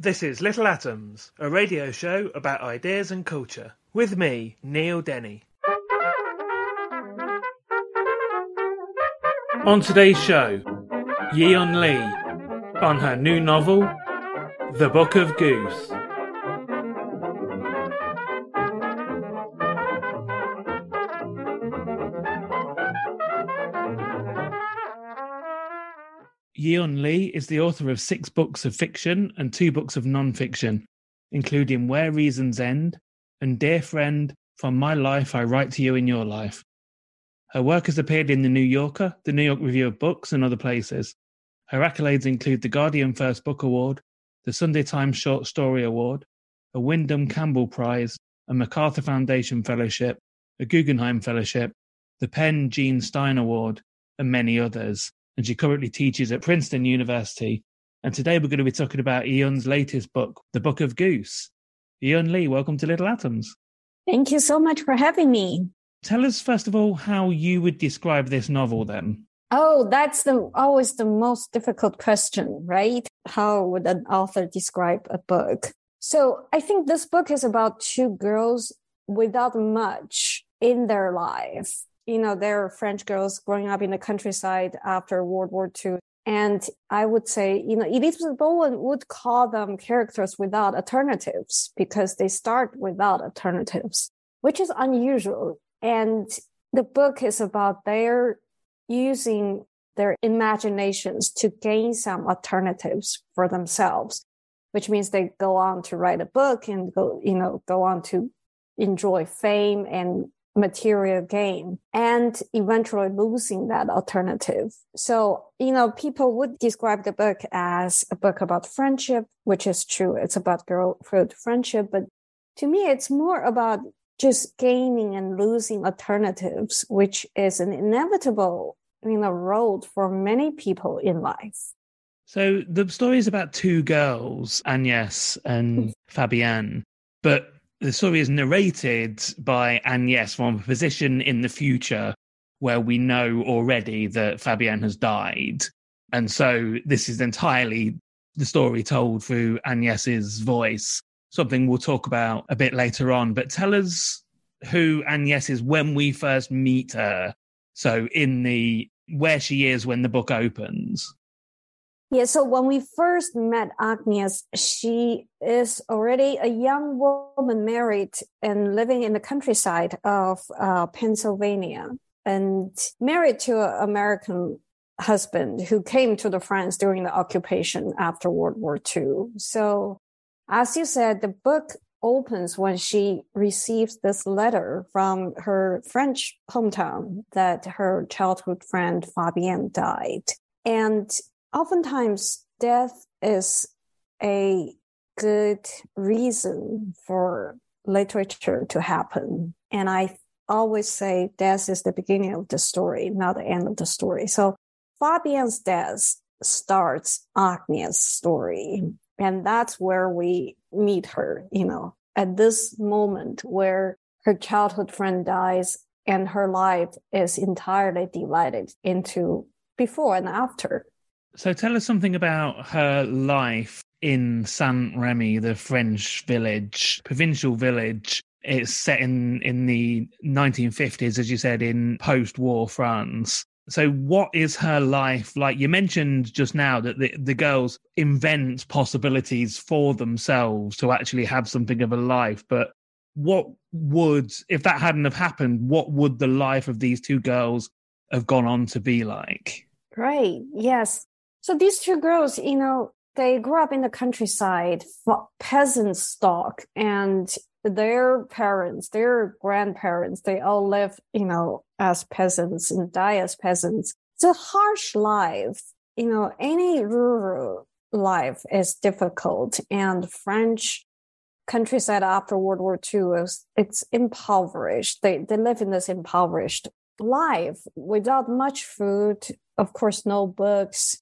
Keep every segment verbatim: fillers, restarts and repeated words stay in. This is Little Atoms, a radio show about ideas and culture, with me, Neil Denny. On today's show, Yiyun Li, on her new novel, The Book of Goose. Yiyun Li is the author of six books of fiction and two books of non-fiction, including Where Reasons End and Dear Friend, From My Life I Write to You in Your Life. Her work has appeared in The New Yorker, the New York Review of Books, and other places. Her accolades include the Guardian First Book Award, the Sunday Times Short Story Award, a Wyndham Campbell Prize, a MacArthur Foundation Fellowship, a Guggenheim Fellowship, the Penn Jean Stein Award, and many others. And she currently teaches at Princeton University. And today we're going to be talking about Yiyun's latest book, The Book of Goose. Yiyun Li, welcome to Little Atoms. Thank you so much for having me. Tell us, first of all, how you would describe this novel then. Oh, that's the always the most difficult question, right? How would an author describe a book? So I think this book is about two girls without much in their life. You know, they're French girls growing up in the countryside after World War Two. And I would say, you know, Elizabeth Bowen would call them characters without alternatives because they start without alternatives, which is unusual. And the book is about their using their imaginations to gain some alternatives for themselves, which means they go on to write a book and go, you know, go on to enjoy fame and material gain, and eventually losing that alternative. So, you know, people would describe the book as a book about friendship, which is true. It's about girlhood friendship. But to me, it's more about just gaining and losing alternatives, which is an inevitable, you know, road for many people in life. So the story is about two girls, Agnès and Fabienne, but the story is narrated by Agnès from a position in the future where we know already that Fabienne has died. And so this is entirely the story told through Agnès's voice, something we'll talk about a bit later on. But tell us who Agnès is when we first meet her. So in the where she is when the book opens. Yeah, so when we first met Agnès, she is already a young woman married and living in the countryside of uh, Pennsylvania and married to an American husband who came to the France during the occupation after World War Two. So as you said, the book opens when she receives this letter from her French hometown that her childhood friend Fabienne died. And oftentimes, death is a good reason for literature to happen. And I always say death is the beginning of the story, not the end of the story. So Fabienne's death starts Agnès' story. And that's where we meet her, you know, at this moment where her childhood friend dies and her life is entirely divided into before and after. So tell us something about her life in Saint-Rémy, the French village, provincial village. It's set in, in the nineteen fifties, as you said, in post-war France. So what is her life like? You mentioned just now that the, the girls invent possibilities for themselves to actually have something of a life. But what would, if that hadn't have happened, what would the life of these two girls have gone on to be like? Great. Yes. So these two girls, you know, they grew up in the countryside, peasant stock, and their parents, their grandparents, they all live, you know, as peasants and die as peasants. It's a harsh life. You know, any rural life is difficult. And French countryside after World War Two, is, it's impoverished. They, they live in this impoverished life without much food, of course, no books,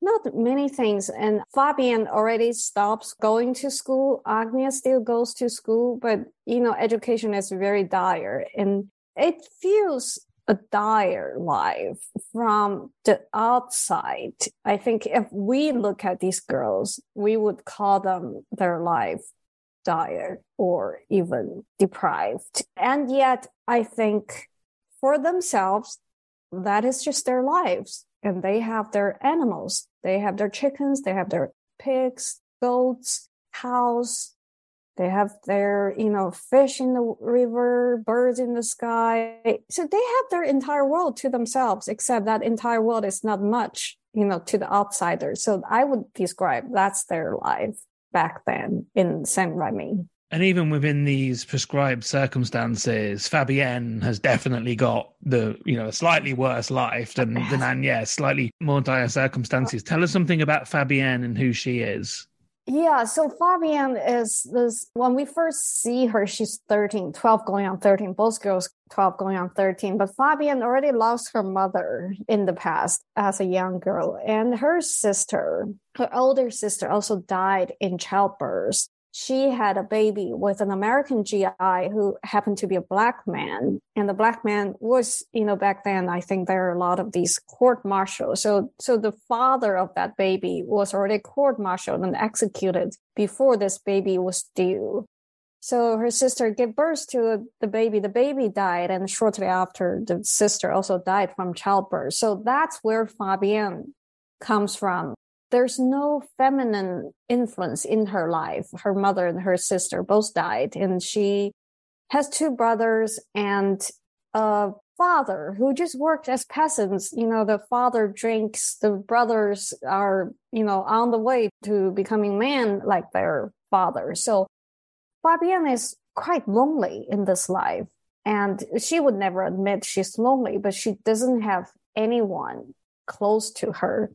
not many things. And Fabian already stops going to school. Agnes still goes to school, but, you know, education is very dire. And it feels a dire life from the outside. I think if we look at these girls, we would call them their life dire or even deprived. And yet, I think for themselves, that is just their lives. And they have their animals. They have their chickens. They have their pigs, goats, cows. They have their, you know, fish in the river, birds in the sky. So they have their entire world to themselves, except that entire world is not much, you know, to the outsiders. So I would describe that's their life back then in Saint-Rémy. And even within these prescribed circumstances, Fabienne has definitely got the, you know, a slightly worse life than, than Agnès, slightly more dire circumstances. Tell us something about Fabienne and who she is. Yeah, so Fabienne is this, when we first see her, she's thirteen, twelve going on thirteen, both girls twelve going on thirteen. But Fabienne already lost her mother in the past as a young girl. And her sister, her older sister, also died in childbirth. She had a baby with an American G I who happened to be a black man. And the black man was, you know, back then, I think there are a lot of these court martials. So, so the father of that baby was already court martialed and executed before this baby was due. So her sister gave birth to the baby. The baby died. And shortly after, the sister also died from childbirth. So that's where Fabienne comes from. There's no feminine influence in her life. Her mother and her sister both died, and she has two brothers and a father who just worked as peasants. You know, the father drinks, the brothers are, you know, on the way to becoming men like their father. So Fabienne is quite lonely in this life, and she would never admit she's lonely, but she doesn't have anyone close to her.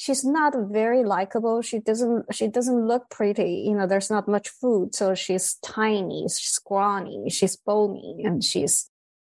She's not very likable. She doesn't, she doesn't look pretty. You know, there's not much food. So she's tiny, she's scrawny, she's bony, and she's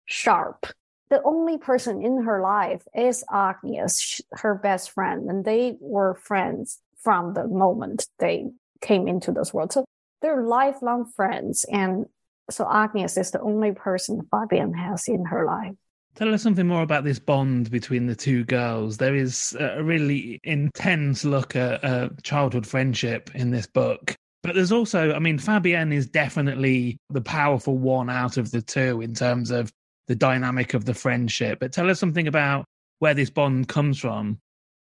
sharp. The only person in her life is Agnes, her best friend. And they were friends from the moment they came into this world. So they're lifelong friends. And so Agnes is the only person Fabienne has in her life. Tell us something more about this bond between the two girls. There is a really intense look at uh, childhood friendship in this book. But there's also, I mean, Fabienne is definitely the powerful one out of the two in terms of the dynamic of the friendship. But tell us something about where this bond comes from.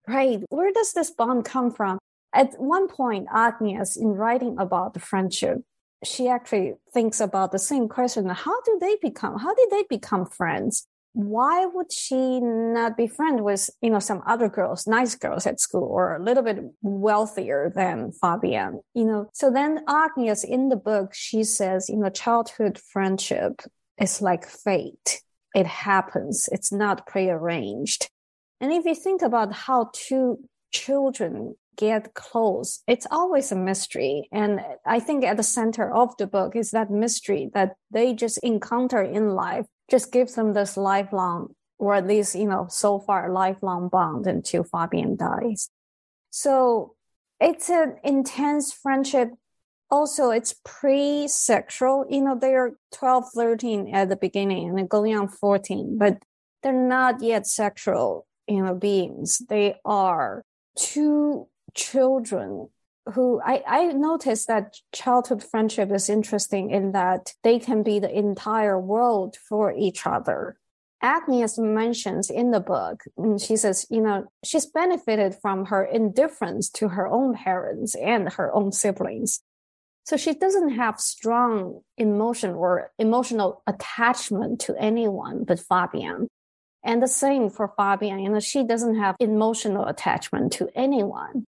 Right. Where does this bond come from? At one point, Agnes, in writing about the friendship, she actually thinks about the same question. How do they become, how did they become friends? Why would she not be friends with, you know, some other girls, nice girls at school, or a little bit wealthier than Fabienne, you know? So then Agnes in the book, she says, you know, childhood friendship is like fate. It happens. It's not prearranged. And if you think about how two children get close, it's always a mystery. And I think at the center of the book is that mystery that they just encounter in life. Just gives them this lifelong, or at least, you know, so far, lifelong bond until Fabienne dies. So it's an intense friendship. Also, it's pre-sexual. You know, they are twelve, thirteen at the beginning and going on fourteen, but they're not yet sexual, you know, beings. They are two children who I, I noticed that childhood friendship is interesting in that they can be the entire world for each other. Agnes mentions in the book, she says, you know, she's benefited from her indifference to her own parents and her own siblings. So she doesn't have strong emotion or emotional attachment to anyone but Fabian. And the same for Fabian, you know, she doesn't have emotional attachment to anyone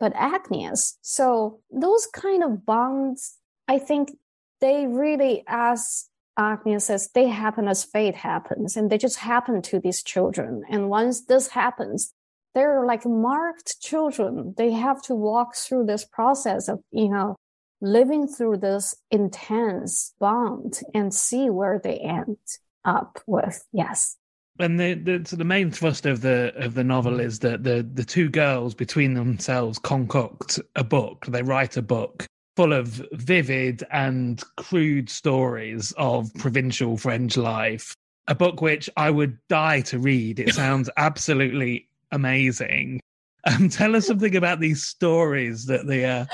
but Agnes. So those kind of bonds, I think they really, as Agnes says, they happen as fate happens, and they just happen to these children. And once this happens, they're like marked children. They have to walk through this process of, you know, living through this intense bond and see where they end up with. Yes. And the the, so the main thrust of the of the novel is that the the two girls between themselves concoct a book. They write a book full of vivid and crude stories of provincial French life. A book which I would die to read. It sounds absolutely amazing. Um, tell us something about these stories that the uh,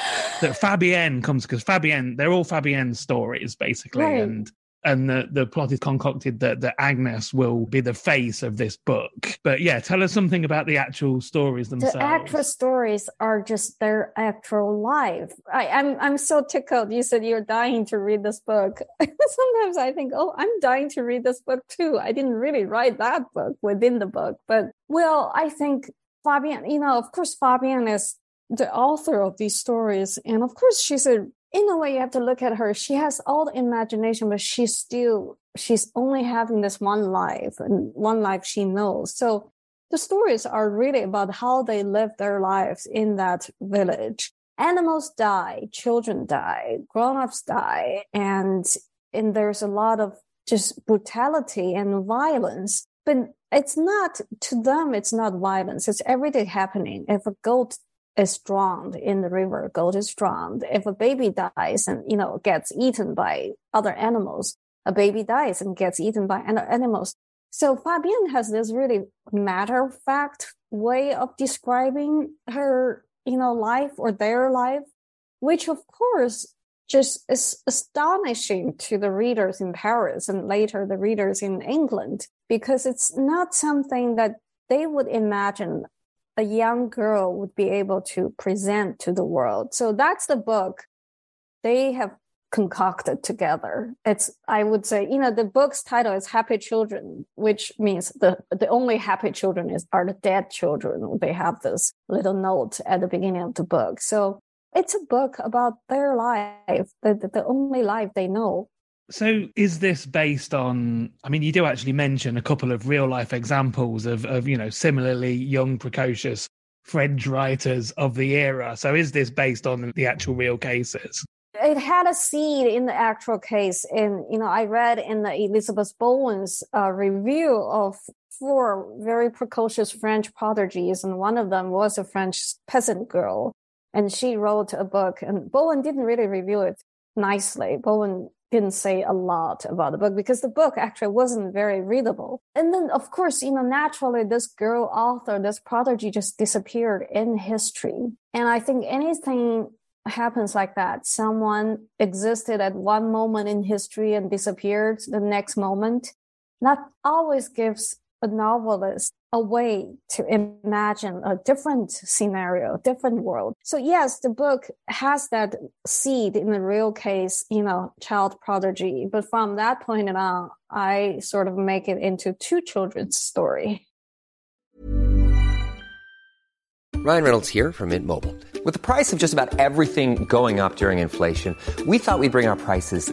that Fabienne comes, because Fabienne, they're all Fabienne stories basically, right. and and the, the plot is concocted that, that Agnes will be the face of this book. But yeah, tell us something about the actual stories themselves. The actual stories are just their actual life. I, I'm I'm so tickled. You said you're dying to read this book. Sometimes I think, oh, I'm dying to read this book too. I didn't really write that book within the book, but well, I think. Fabian, you know, of course, Fabian is the author of these stories. And of course, she's a, in a way, you have to look at her. She has all the imagination, but she's still, she's only having this one life and one life she knows. So the stories are really about how they live their lives in that village. Animals die, children die, grown-ups die. And, and there's a lot of just brutality and violence. But it's not, to them, it's not violence. It's everyday happening. If a goat is drowned in the river, a goat is drowned. If a baby dies and, you know, gets eaten by other animals, a baby dies and gets eaten by other animals. So Fabienne has this really matter-of-fact way of describing her, you know, life or their life, which, of course, just is astonishing to the readers in Paris and later the readers in England, because it's not something that they would imagine a young girl would be able to present to the world. So that's the book they have concocted together. It's, I would say, you know, the book's title is Happy Children, which means the, the only happy children is, are the dead children. They have this little note at the beginning of the book. So it's a book about their life, the, the, the only life they know. So is this based on, I mean, you do actually mention a couple of real life examples of, of, you know, similarly young, precocious French writers of the era. So is this based on the actual real cases? It had a seed in the actual case. And, you know, I read in the Elizabeth Bowen's uh, review of four very precocious French prodigies, and one of them was a French peasant girl. And she wrote a book, and Bowen didn't really review it nicely. Bowen didn't say a lot about the book because the book actually wasn't very readable. And then, of course, you know, naturally, this girl author, this prodigy just disappeared in history. And I think anything happens like that. Someone existed at one moment in history and disappeared the next moment. That always gives a novelist a way to imagine a different scenario, different world. So yes, the book has that seed in the real case, you know, child prodigy. But from that point on, I sort of make it into two children's story. Ryan Reynolds here from Mint Mobile. With the price of just about everything going up during inflation, we thought we'd bring our prices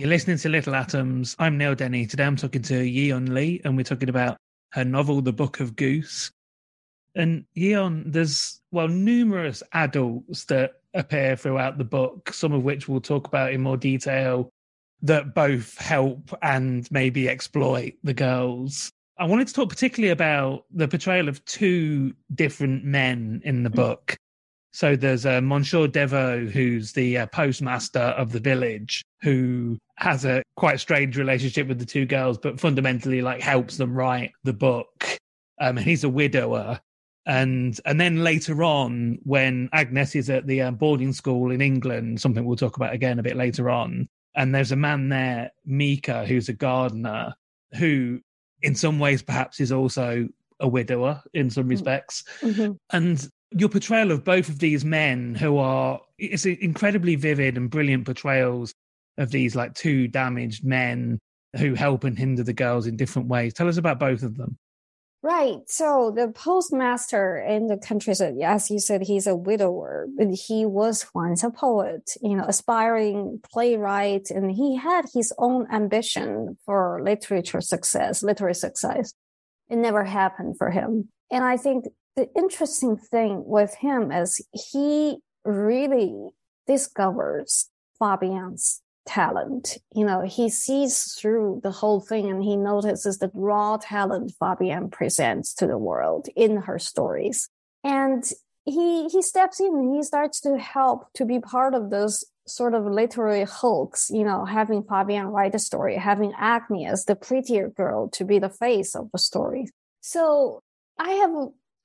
You're listening to Little Atoms. I'm Neil Denny. Today I'm talking to Yiyun Li, and we're talking about her novel, The Book of Goose. And Yiyun, there's, well, numerous adults that appear throughout the book, some of which we'll talk about in more detail, that both help and maybe exploit the girls. I wanted to talk particularly about the portrayal of two different men in the book. So there's uh, Monsieur Devo, who's the uh, postmaster of the village, who has a quite strange relationship with the two girls, but fundamentally like helps them write the book. Um, and he's a widower. And and then later on, when Agnes is at the uh, boarding school in England, something we'll talk about again a bit later on, and there's a man there, Mika, who's a gardener, who in some ways perhaps is also a widower in some respects. Mm-hmm. And your portrayal of both of these men who are, it's incredibly vivid and brilliant portrayals of these like two damaged men who help and hinder the girls in different ways. Tell us about both of them. Right. So the postmaster in the countryside, as you said, he's a widower, but he was once a poet, you know, aspiring playwright, and he had his own ambition for literature success, literary success. It never happened for him. And I think the interesting thing with him is he really discovers Fabian's talent. You know, he sees through the whole thing and he notices the raw talent Fabian presents to the world in her stories. And he he steps in and he starts to help to be part of those sort of literary hulks, you know, having Fabian write a story, having Agnes, the prettier girl, to be the face of the story. So I have...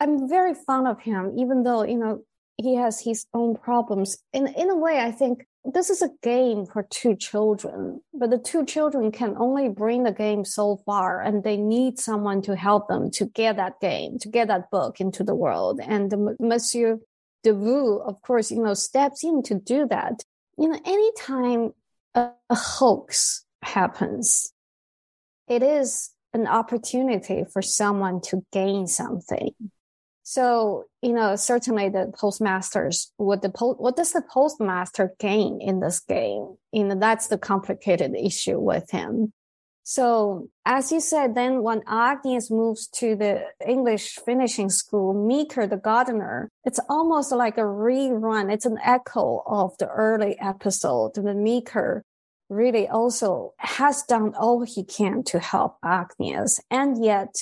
I'm very fond of him, even though, you know, he has his own problems. In, in a way, I think this is a game for two children, but the two children can only bring the game so far, and they need someone to help them to get that game, to get that book into the world. And the, Monsieur Devo, of course, you know, steps in to do that. You know, anytime a, a hoax happens, it is an opportunity for someone to gain something. So, you know, certainly the postmasters, what the po- what does the postmaster gain in this game? You know, that's the complicated issue with him. So, as you said, then when Agnes moves to the English finishing school, Meeker, the gardener, it's almost like a rerun. It's an echo of the early episode, the Meeker really also has done all he can to help Agnes. And yet,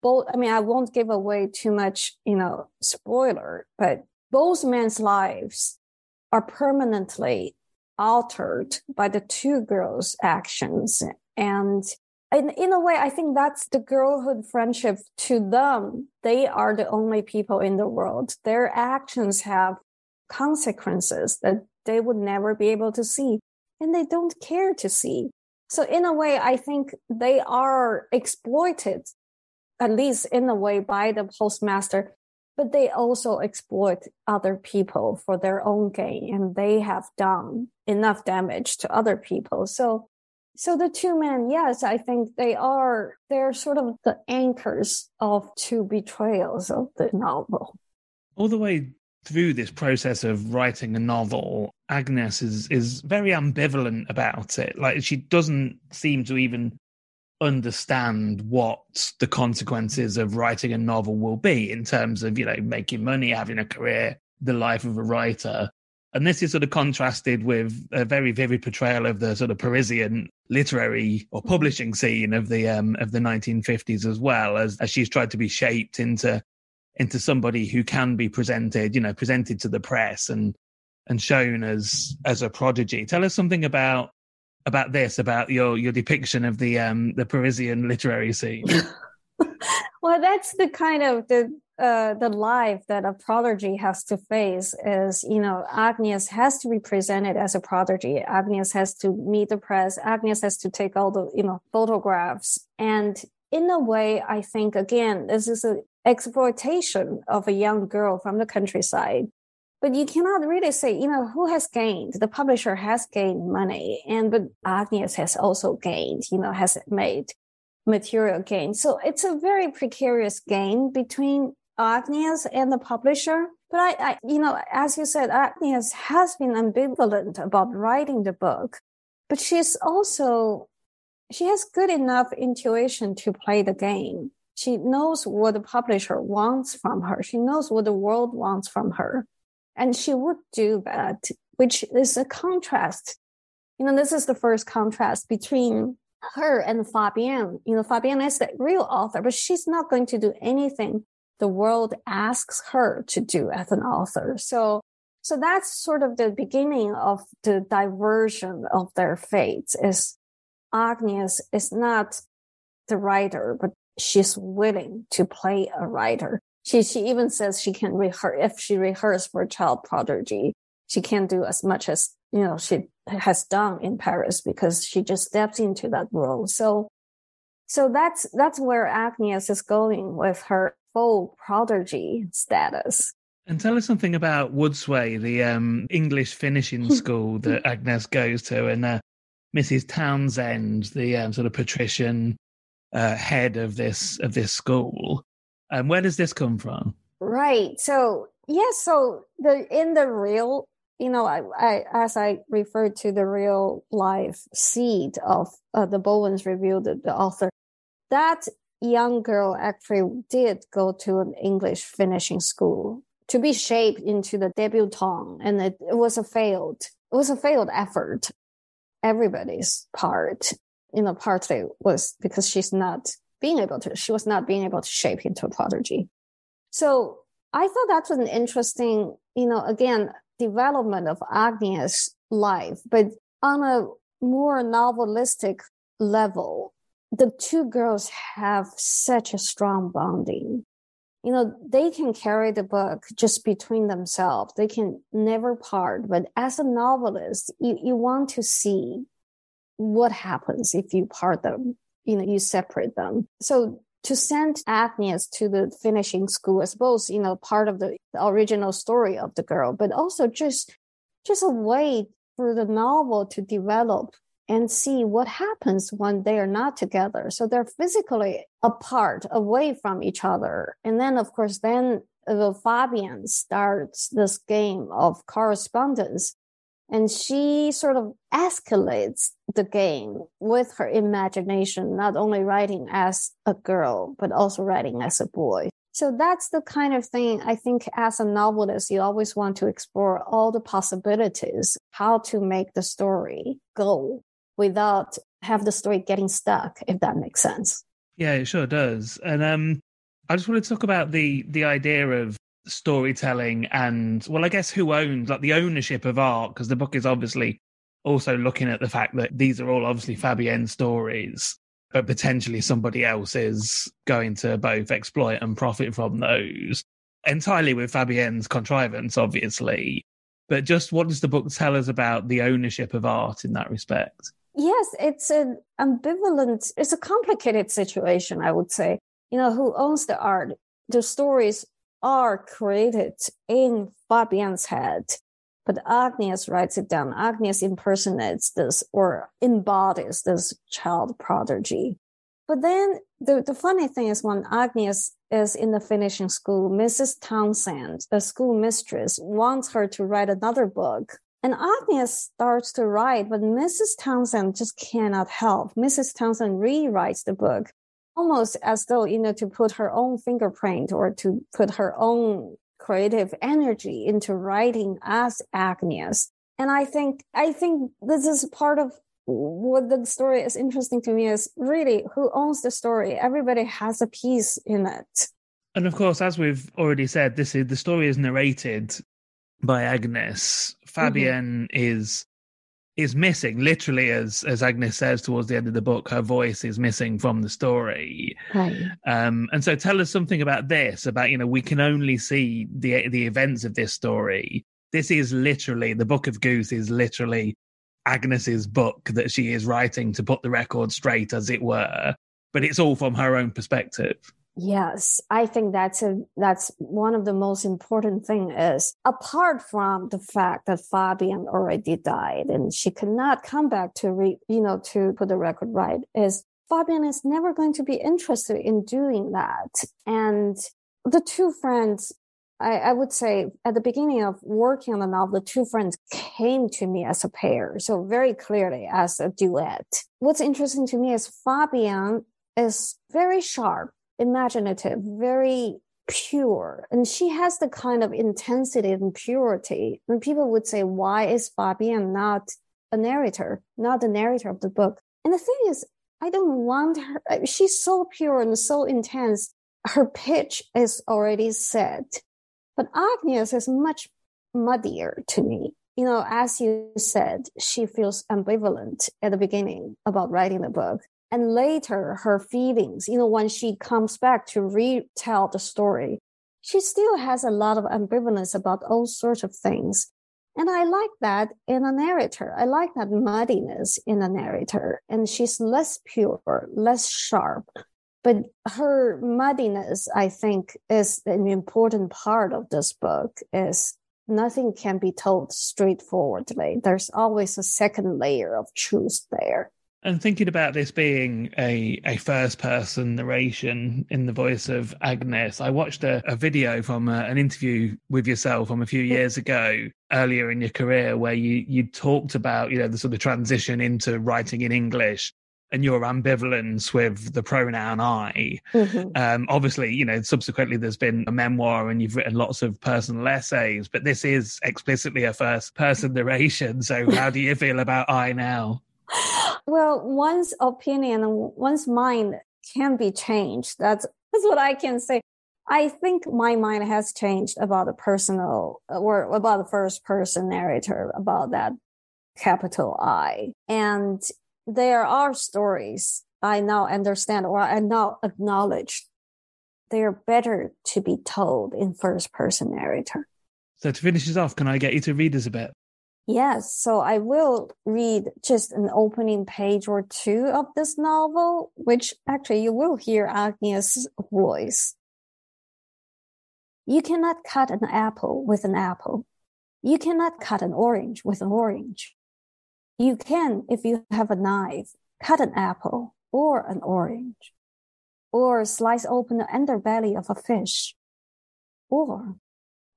both, I mean, I won't give away too much, you know, spoiler, but both men's lives are permanently altered by the two girls' actions. And in, in a way, I think that's the girlhood friendship to them. They are the only people in the world. Their actions have consequences that they would never be able to see. And they don't care to see. So in a way, I think they are exploited, at least in a way, by the postmaster, but they also exploit other people for their own gain, and they have done enough damage to other people. So so the two men, yes, I think they are, they're sort of the anchors of two betrayals of the novel. All the way through this process of writing a novel, Agnes is, is very ambivalent about it. Like, she doesn't seem to even understand what the consequences of writing a novel will be in terms of, you know, making money, having a career, the life of a writer. And this is sort of contrasted with a very vivid portrayal of the sort of Parisian literary or publishing scene of the um, of the nineteen fifties as well, as, as she's tried to be shaped into into somebody who can be presented, you know, presented to the press and and shown as as a prodigy. Tell us something about about this, about your your depiction of the um, the Parisian literary scene. Well, that's the kind of the uh, the life that a prodigy has to face is, you know, Agnes has to be presented as a prodigy. Agnes has to meet the press. Agnes has to take all the, you know, photographs. And in a way, I think, again, this is an exploitation of a young girl from the countryside. But you cannot really say, you know, who has gained? The publisher has gained money, and but Agnes has also gained, you know, has made material gain. So it's a very precarious game between Agnes and the publisher. But I, I, you know, as you said, Agnes has been ambivalent about writing the book, but she's also, she has good enough intuition to play the game. She knows what the publisher wants from her. She knows what the world wants from her. And she would do that, which is a contrast. You know, this is the first contrast between her and Fabienne. You know, Fabienne is the real author, but she's not going to do anything the world asks her to do as an author. So, so that's sort of the beginning of the diversion of their fates, is Agnes is not the writer, but she's willing to play a writer. She she even says she can rehearse, if she rehearsed for Child Prodigy, she can't do as much as, you know, she has done in Paris, because she just steps into that role. So, so that's, that's where Agnes is going with her full prodigy status. And tell us something about Woodsway, the um, English finishing school that Agnes goes to, and uh, Missus Townsend, the um, sort of patrician uh, head of this, of this school. And um, where does this come from? Right. So, yes. Yeah, so the, in the real, you know, I, I, as I referred to the real life seed of uh, the Bowens Review, the, the author, that young girl actually did go to an English finishing school to be shaped into the debutante. And it, it was a failed, it was a failed effort. Everybody's part, you know, partly was because she's not being able to, she was not being able to shape into a prodigy. So I thought that was an interesting, you know, again, development of Agnes' life, but on a more novelistic level, the two girls have such a strong bonding. You know, they can carry the book just between themselves. They can never part. But as a novelist, you, you want to see what happens if you part them. You know, you separate them. So to send Agnes to the finishing school, I suppose, you know, part of the, the original story of the girl, but also just, just a way for the novel to develop and see what happens when they are not together. So they're physically apart, away from each other. And then, of course, then uh, Fabienne starts this game of correspondence. And she sort of escalates the game with her imagination, not only writing as a girl, but also writing as a boy. So that's the kind of thing I think as a novelist, you always want to explore all the possibilities, how to make the story go without have the story getting stuck, if that makes sense. Yeah, it sure does. And um, I just want to talk about the the idea of storytelling and, well, I guess who owns, like, the ownership of art, because the book is obviously also looking at the fact that these are all obviously Fabienne stories, but potentially somebody else is going to both exploit and profit from those, entirely with Fabienne's contrivance, obviously. But just what does the book tell us about the ownership of art in that respect? Yes, it's an ambivalent, it's a complicated situation, I would say. You know, who owns the art? The stories are created in Fabien's head, but Agnes writes it down. Agnes impersonates this or embodies this child prodigy. But then the, the funny thing is when Agnes is in the finishing school, Missus Townsend, a school mistress, wants her to write another book. And Agnes starts to write, but Missus Townsend just cannot help. Missus Townsend rewrites the book almost as though, you know, to put her own fingerprint or to put her own creative energy into writing as Agnes. And I think, I think this is part of what the story is interesting to me is really who owns the story. Everybody has a piece in it. And of course, as we've already said, this is the story is narrated by Agnes. Fabienne mm-hmm. is is missing, literally, as as Agnes says towards the end of the book, her voice is missing from the story. Right. Um, and so tell us something about this, about, you know, we can only see the the events of this story. This is literally, the Book of Goose is literally Agnes's book that she is writing to put the record straight, as it were, but it's all from her own perspective. Yes, I think that's a that's one of the most important thing is, apart from the fact that Fabienne already died and she could not come back to re, you know to put the record right, is Fabienne is never going to be interested in doing that. And the two friends, I, I would say at the beginning of working on the novel, the two friends came to me as a pair, so very clearly as a duet. What's interesting to me is Fabienne is very sharp, imaginative, very pure. And she has the kind of intensity and purity. And people would say, why is Fabienne not a narrator, not the narrator of the book? And the thing is, I don't want her. She's so pure and so intense. Her pitch is already set. But Agnes is much muddier to me. You know, as you said, she feels ambivalent at the beginning about writing the book. And later, her feelings, you know, when she comes back to retell the story, she still has a lot of ambivalence about all sorts of things. And I like that in a narrator. I like that muddiness in a narrator. And she's less pure, less sharp. But her muddiness, I think, is an important part of this book, is nothing can be told straightforwardly. There's always a second layer of truth there. And thinking about this being a, a first-person narration in the voice of Agnes, I watched a, a video from a, an interview with yourself from a few years ago, earlier in your career, where you, you talked about, you know, the sort of transition into writing in English and your ambivalence with the pronoun I. Mm-hmm. Um, obviously, you know, subsequently there's been a memoir and you've written lots of personal essays, but this is explicitly a first-person narration. So how do you feel about I now? Well, one's opinion, one's mind can be changed. That's that's what I can say. I think my mind has changed about the personal, or about the first person narrator, about that capital I. And there are stories I now understand, or I now acknowledge, they're better to be told in first person narrator. So to finish this off, can I get you to read us a bit? Yes, so I will read just an opening page or two of this novel, which actually you will hear Agnes' voice. You cannot cut an apple with an apple. You cannot cut an orange with an orange. You can, if you have a knife, cut an apple or an orange, or slice open the underbelly of a fish. Or,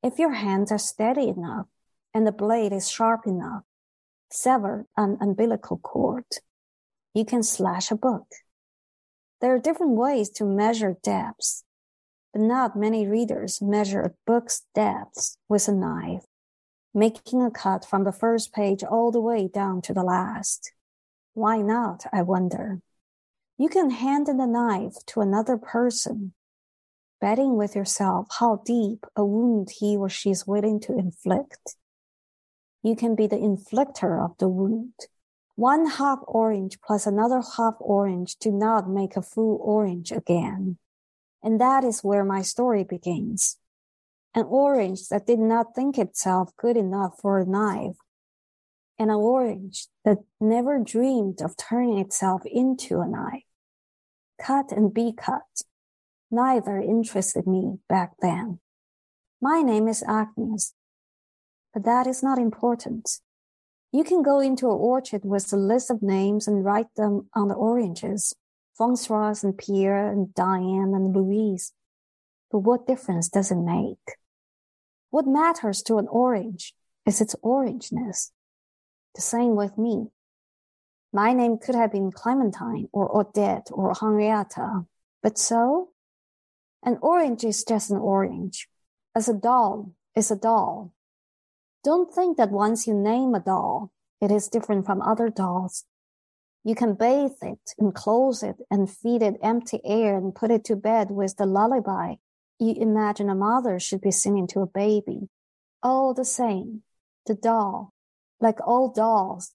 if your hands are steady enough, and the blade is sharp enough, sever an umbilical cord. You can slash a book. There are different ways to measure depths, but not many readers measure a book's depths with a knife, making a cut from the first page all the way down to the last. Why not, I wonder? You can hand in the knife to another person, betting with yourself how deep a wound he or she is willing to inflict. You can be the inflictor of the wound. One half orange plus another half orange do not make a full orange again. And that is where my story begins. An orange that did not think itself good enough for a knife. and an orange that never dreamed of turning itself into a knife. Cut and be cut. Neither interested me back then. My name is Agnes, but that is not important. You can go into an orchard with a list of names and write them on the oranges, Françoise and Pierre and Diane and Louise. But what difference does it make? What matters to an orange is its orangeness. The same with me. My name could have been Clementine or Odette or Henrietta, but so? An orange is just an orange, as a doll is a doll. Don't think that once you name a doll, it is different from other dolls. You can bathe it and clothe it and feed it empty air and put it to bed with the lullaby you imagine a mother should be singing to a baby. All the same, the doll, like all dolls,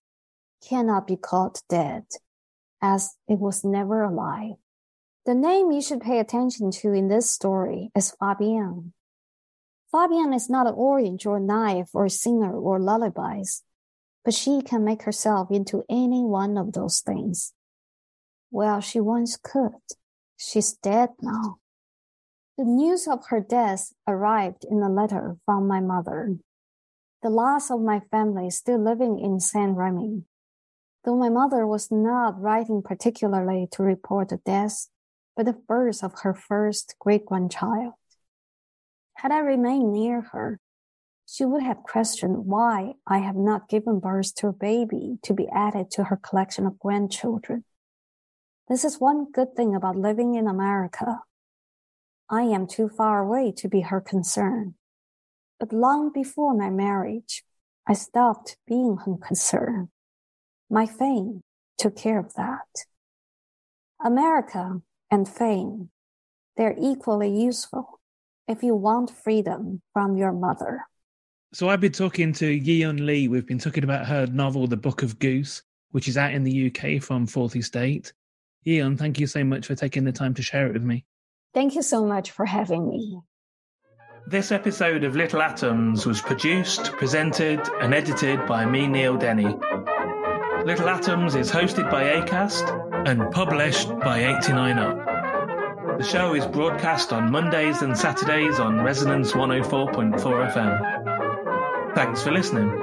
cannot be called dead, as it was never alive. The name you should pay attention to in this story is Fabienne. Fabienne is not an orange or a knife or a singer or lullabies, but she can make herself into any one of those things. Well, she once could. She's dead now. The news of her death arrived in a letter from my mother. The last of my family still living in Saint-Rémy. Though my mother was not writing particularly to report the death, but the birth of her first great-grandchild. Had I remained near her, she would have questioned why I have not given birth to a baby to be added to her collection of grandchildren. This is one good thing about living in America. I am too far away to be her concern. But long before my marriage, I stopped being her concern. My fame took care of that. America and fame, they're equally useful if you want freedom from your mother. So I've been talking to Yiyun Li. We've been talking about her novel, The Book of Goose, which is out in the U K from Fourth Estate. Yiyun, thank you so much for taking the time to share it with me. Thank you so much for having me. This episode of Little Atoms was produced, presented and edited by me, Neil Denny. Little Atoms is hosted by Acast and published by eighty-nine up. The show is broadcast on Mondays and Saturdays on Resonance one oh four point four F M. Thanks for listening.